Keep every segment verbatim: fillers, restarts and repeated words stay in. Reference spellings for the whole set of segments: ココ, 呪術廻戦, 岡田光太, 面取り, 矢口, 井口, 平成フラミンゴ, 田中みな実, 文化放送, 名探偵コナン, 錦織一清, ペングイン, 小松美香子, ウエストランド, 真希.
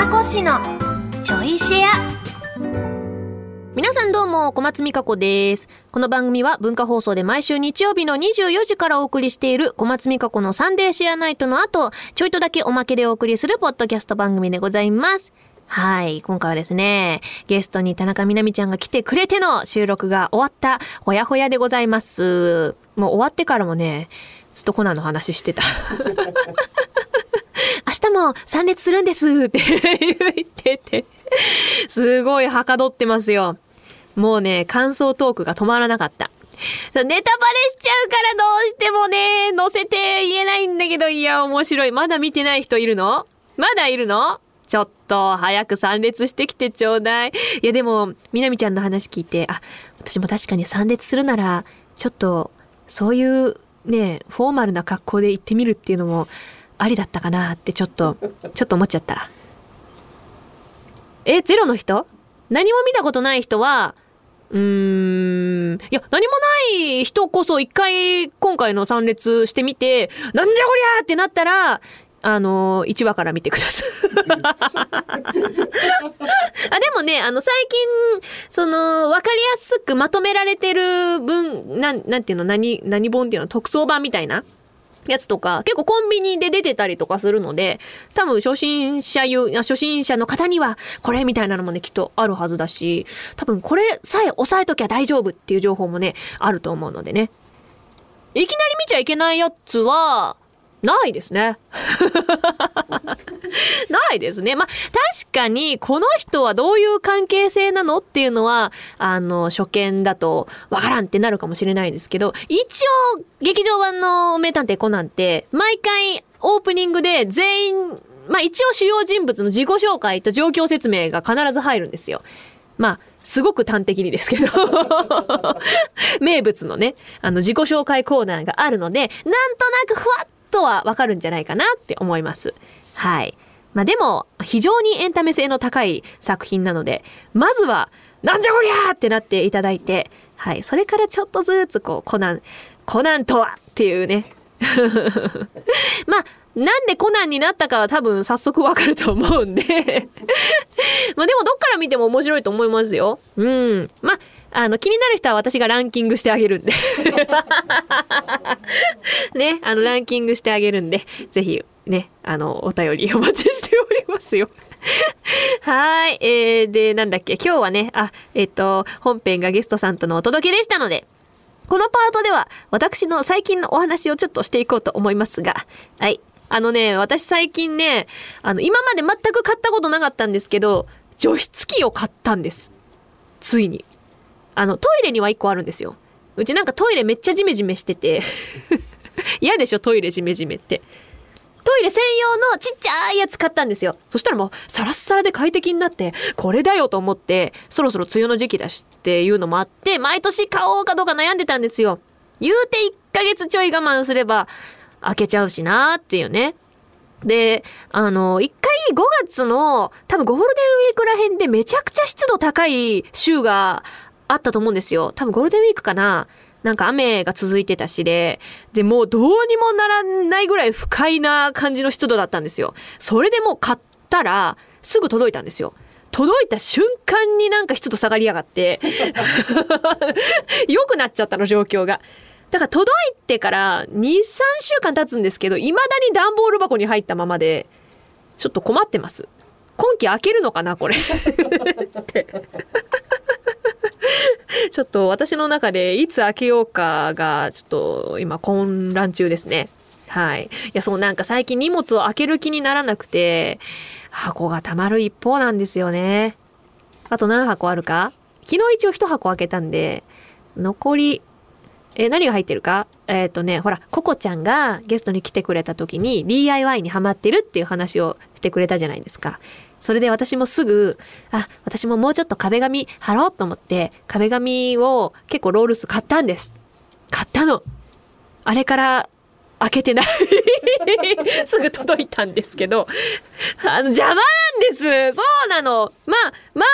まこしのちょいシェア。皆さんどうも、小松美香子です。この番組は文化放送で毎週日曜日のにじゅうよじからお送りしている小松美香子のサンデーシェアナイトの後、ちょいとだけおまけでお送りするポッドキャスト番組でございます。はい、今回はですね、ゲストに田中みな実ちゃんが来てくれての収録が終わったほやほやでございます。もう終わってからもね、ずっとコナンの話してた明日も参列するんですって言ってて、すごいはかどってますよ。もうね、感想トークが止まらなかった。ネタバレしちゃうからどうしてもね、載せて言えないんだけど、いや面白い。まだ見てない人いるの？まだいるの？ちょっと早く参列してきてちょうだい。いやでもみな実ちゃんの話聞いて、あ、私も確かに参列するならちょっとそういうね、フォーマルな格好で行ってみるっていうのもありだったかなってちょっとちょっと思っちゃった。え、ゼロの人、何も見たことない人は、うーん、いや何もない人こそ一回今回の参列してみて、なんじゃこりゃーってなったら、あのー、いちわから見てくださいあ、でもね、あの最近その分かりやすくまとめられてる文、なん、なんていうの、何、何本っていうの、特装版みたいなやつとか結構コンビニで出てたりとかするので、多分初心者用、初心者の方にはこれみたいなのもねきっとあるはずだし、多分これさえ押さえときゃ大丈夫っていう情報もねあると思うのでね、いきなり見ちゃいけないやつはないですねないですね。まあ確かにこの人はどういう関係性なのっていうのは、あの初見だとわからんってなるかもしれないですけど、一応劇場版の名探偵コナンって毎回オープニングで全員、まあ一応主要人物の自己紹介と状況説明が必ず入るんですよ。まあすごく端的にですけど名物のね、あの自己紹介コーナーがあるので、なんとなくふわっとはわかるんじゃないかなって思います。はい、まあでも非常にエンタメ性の高い作品なので、まずはなんじゃこりゃーってなっていただいて、はい、それからちょっとずつこうコナンコナンとはっていうねまあなんでコナンになったかは多分早速わかると思うんでまあでもどっから見ても面白いと思いますよ。うん、まああの気になる人は私がランキングしてあげるんでね、あのランキングしてあげるんで、ぜひね、あのお便りお待ちしておりますよはい、えー、でなんだっけ、今日はね、あ、えっと本編がゲストさんとのお届けでしたので、このパートでは私の最近のお話をちょっとしていこうと思いますが、はい、あのね、私最近ね、あの今まで全く買ったことなかったんですけど、除湿機を買ったんです。ついにあのトイレにはいっこあるんですよ。うちなんかトイレめっちゃジメジメしてて嫌でしょ、トイレジメジメって。トイレ専用のちっちゃいやつ買ったんですよ。そしたらもうサラッサラで快適になって、これだよと思って、そろそろ梅雨の時期だしっていうのもあって、毎年買おうかどうか悩んでたんですよ。言うていっかげつちょい我慢すれば開けちゃうしなーっていうね。で、あの一回ごがつの多分ゴールデンウィークら辺でめちゃくちゃ湿度高い週があったと思うんですよ。多分ゴールデンウィークかな、なんか雨が続いてたしで、でもうどうにもならないぐらい不快な感じの湿度だったんですよ。それでもう買ったらすぐ届いたんですよ。届いた瞬間になんか湿度下がりやがって良くなっちゃったの、状況が。だから届いてから にさんしゅうかん経つんですけど、未だに段ボール箱に入ったままでちょっと困ってます。今期開けるのかなこれってちょっと私の中でいつ開けようかがちょっと今混乱中ですね。はい。いや、そう、なんか最近荷物を開ける気にならなくて、箱がたまる一方なんですよね。あと何箱あるか？昨日一応いちはこ開けたんで、残り、え、何が入ってるか？えっとね、ほら、ココちゃんがゲストに来てくれた時に ディーアイワイ にハマってるっていう話をしてくれたじゃないですか。それで私もすぐ、あ、私ももうちょっと壁紙貼ろうと思って、壁紙を結構ロール数買ったんです。買ったの。あれから開けてない。すぐ届いたんですけど、あの邪魔なんです。そうなの。まあ、ま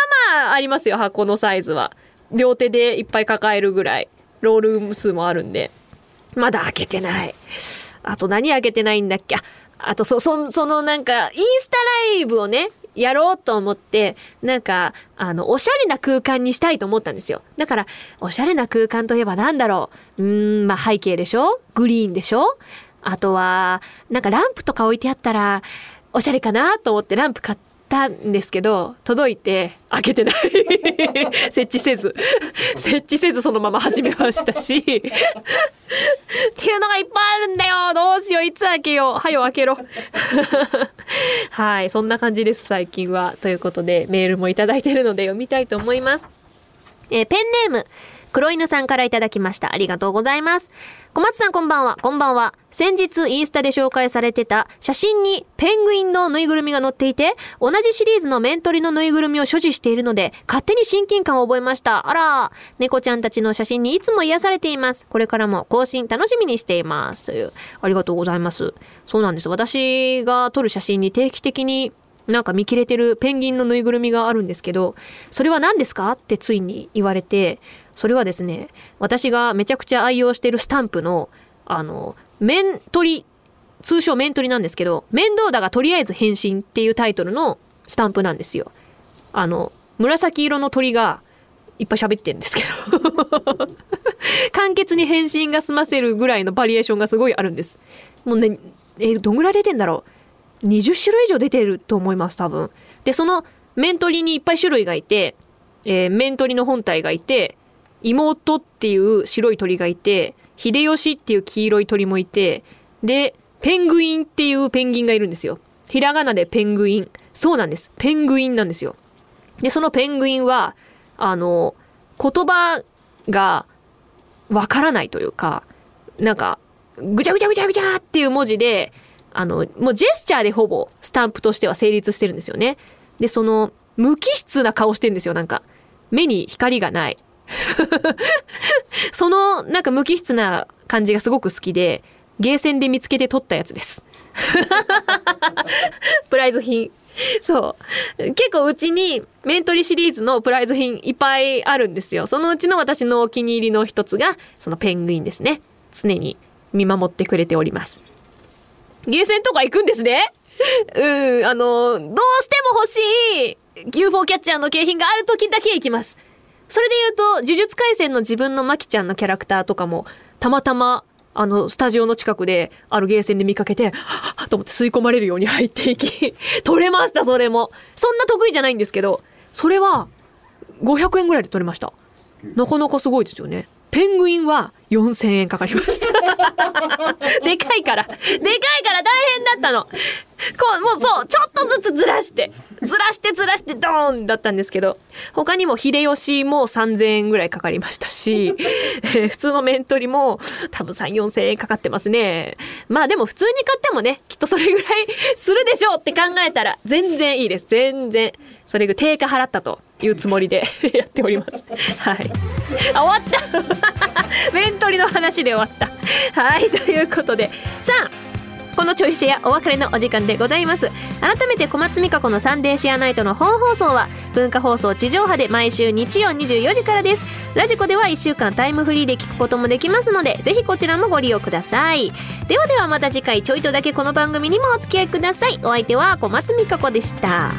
あまあありますよ、箱のサイズは。両手でいっぱい抱えるぐらい、ロール数もあるんで。まだ開けてない。あと何開けてないんだっけ。あとそ、そ、そのなんか、インスタライブをね、やろうと思って、なんか、あの、おしゃれな空間にしたいと思ったんですよ。だから、おしゃれな空間といえばなんだろう。うーん、まあ背景でしょ？グリーンでしょ？あとは、なんかランプとか置いてあったら、おしゃれかなと思ってランプ買って、たんですけど、届いて開けてない設置せず設置せずそのまま始めましたしっていうのがいっぱいあるんだよ。どうしよう、いつ開けよう、はよ開けろはい、そんな感じです最近は。ということでメールもいただいてるので読みたいと思います。えー、ペンネーム黒犬さんからいただきました。ありがとうございます。小松さん、こんばんは。こんばんは。先日インスタで紹介されてた写真にペングインのぬいぐるみが載っていて、同じシリーズの面取りのぬいぐるみを所持しているので勝手に親近感を覚えました。あら、猫ちゃんたちの写真にいつも癒されています。これからも更新楽しみにしています、という。ありがとうございます。そうなんです。私が撮る写真に定期的になんか見切れてるペンギンのぬいぐるみがあるんですけど、それは何ですかってついに言われて、それはですね、私がめちゃくちゃ愛用してるスタンプの、あの、面取り、通称面取りなんですけど、面倒だがとりあえず変身っていうタイトルのスタンプなんですよ。あの、紫色の鳥がいっぱい喋ってるんですけど。簡潔に変身が済ませるぐらいのバリエーションがすごいあるんです。もうね、え、どんぐらい出てんだろう。にじゅっしゅるい以上出てると思います、多分。で、その面取りにいっぱい種類がいて、えー、面取りの本体がいて、妹っていう白い鳥がいて、秀吉っていう黄色い鳥もいて、で、ペングインっていうペンギンがいるんですよ。ひらがなでペングイン。そうなんです。ペングインなんですよ。で、そのペングインは、あの、言葉がわからないというか、なんか、ぐちゃぐちゃぐちゃぐちゃっていう文字で、あの、もうジェスチャーでほぼスタンプとしては成立してるんですよね。で、その、無機質な顔してるんですよ、なんか。目に光がない。その、なんか無機質な感じがすごく好きで、ゲーセンで見つけて撮ったやつです。プライズ品。そう。結構うちに、面取りシリーズのプライズ品いっぱいあるんですよ。そのうちの私のお気に入りの一つが、そのペングインですね。常に見守ってくれております。ゲーセンとか行くんですね。うん、あの、どうしても欲しい ユーフォー キャッチャーの景品がある時だけ行きます。それで言うと、呪術廻戦の自分のマキちゃんのキャラクターとかも、たまたま、あの、スタジオの近くで、あるゲーセンで見かけて、はぁと思って吸い込まれるように入っていき、取れました、それも。そんな得意じゃないんですけど、それは、ごひゃくえんぐらいで取れました。なかなかすごいですよね。ペングインはよんせんえんかかりましたでかいからでかいから大変だったの。こうもうそうちょっとずつずらしてずらしてずらしてドーンだったんですけど、他にも秀吉もさんぜんえんぐらいかかりましたし、えー、普通の面取りも多分 さん、よんせんえんかかってますね。まあでも普通に買ってもね、きっとそれぐらいするでしょうって考えたら全然いいです。全然それぐらい定価払ったというつもりでやっております。はい。あ、終わった。面取りの話で終わった。はい、ということで、さあ。このちょいシェアお別れのお時間でございます。改めて小松美香子のサンデーシェアナイトの本放送は文化放送地上波で毎週日曜にじゅうよじからです。ラジコではいっしゅうかんタイムフリーで聞くこともできますので、ぜひこちらもご利用ください。ではではまた次回ちょいとだけこの番組にもお付き合いください。お相手は小松美香子でした。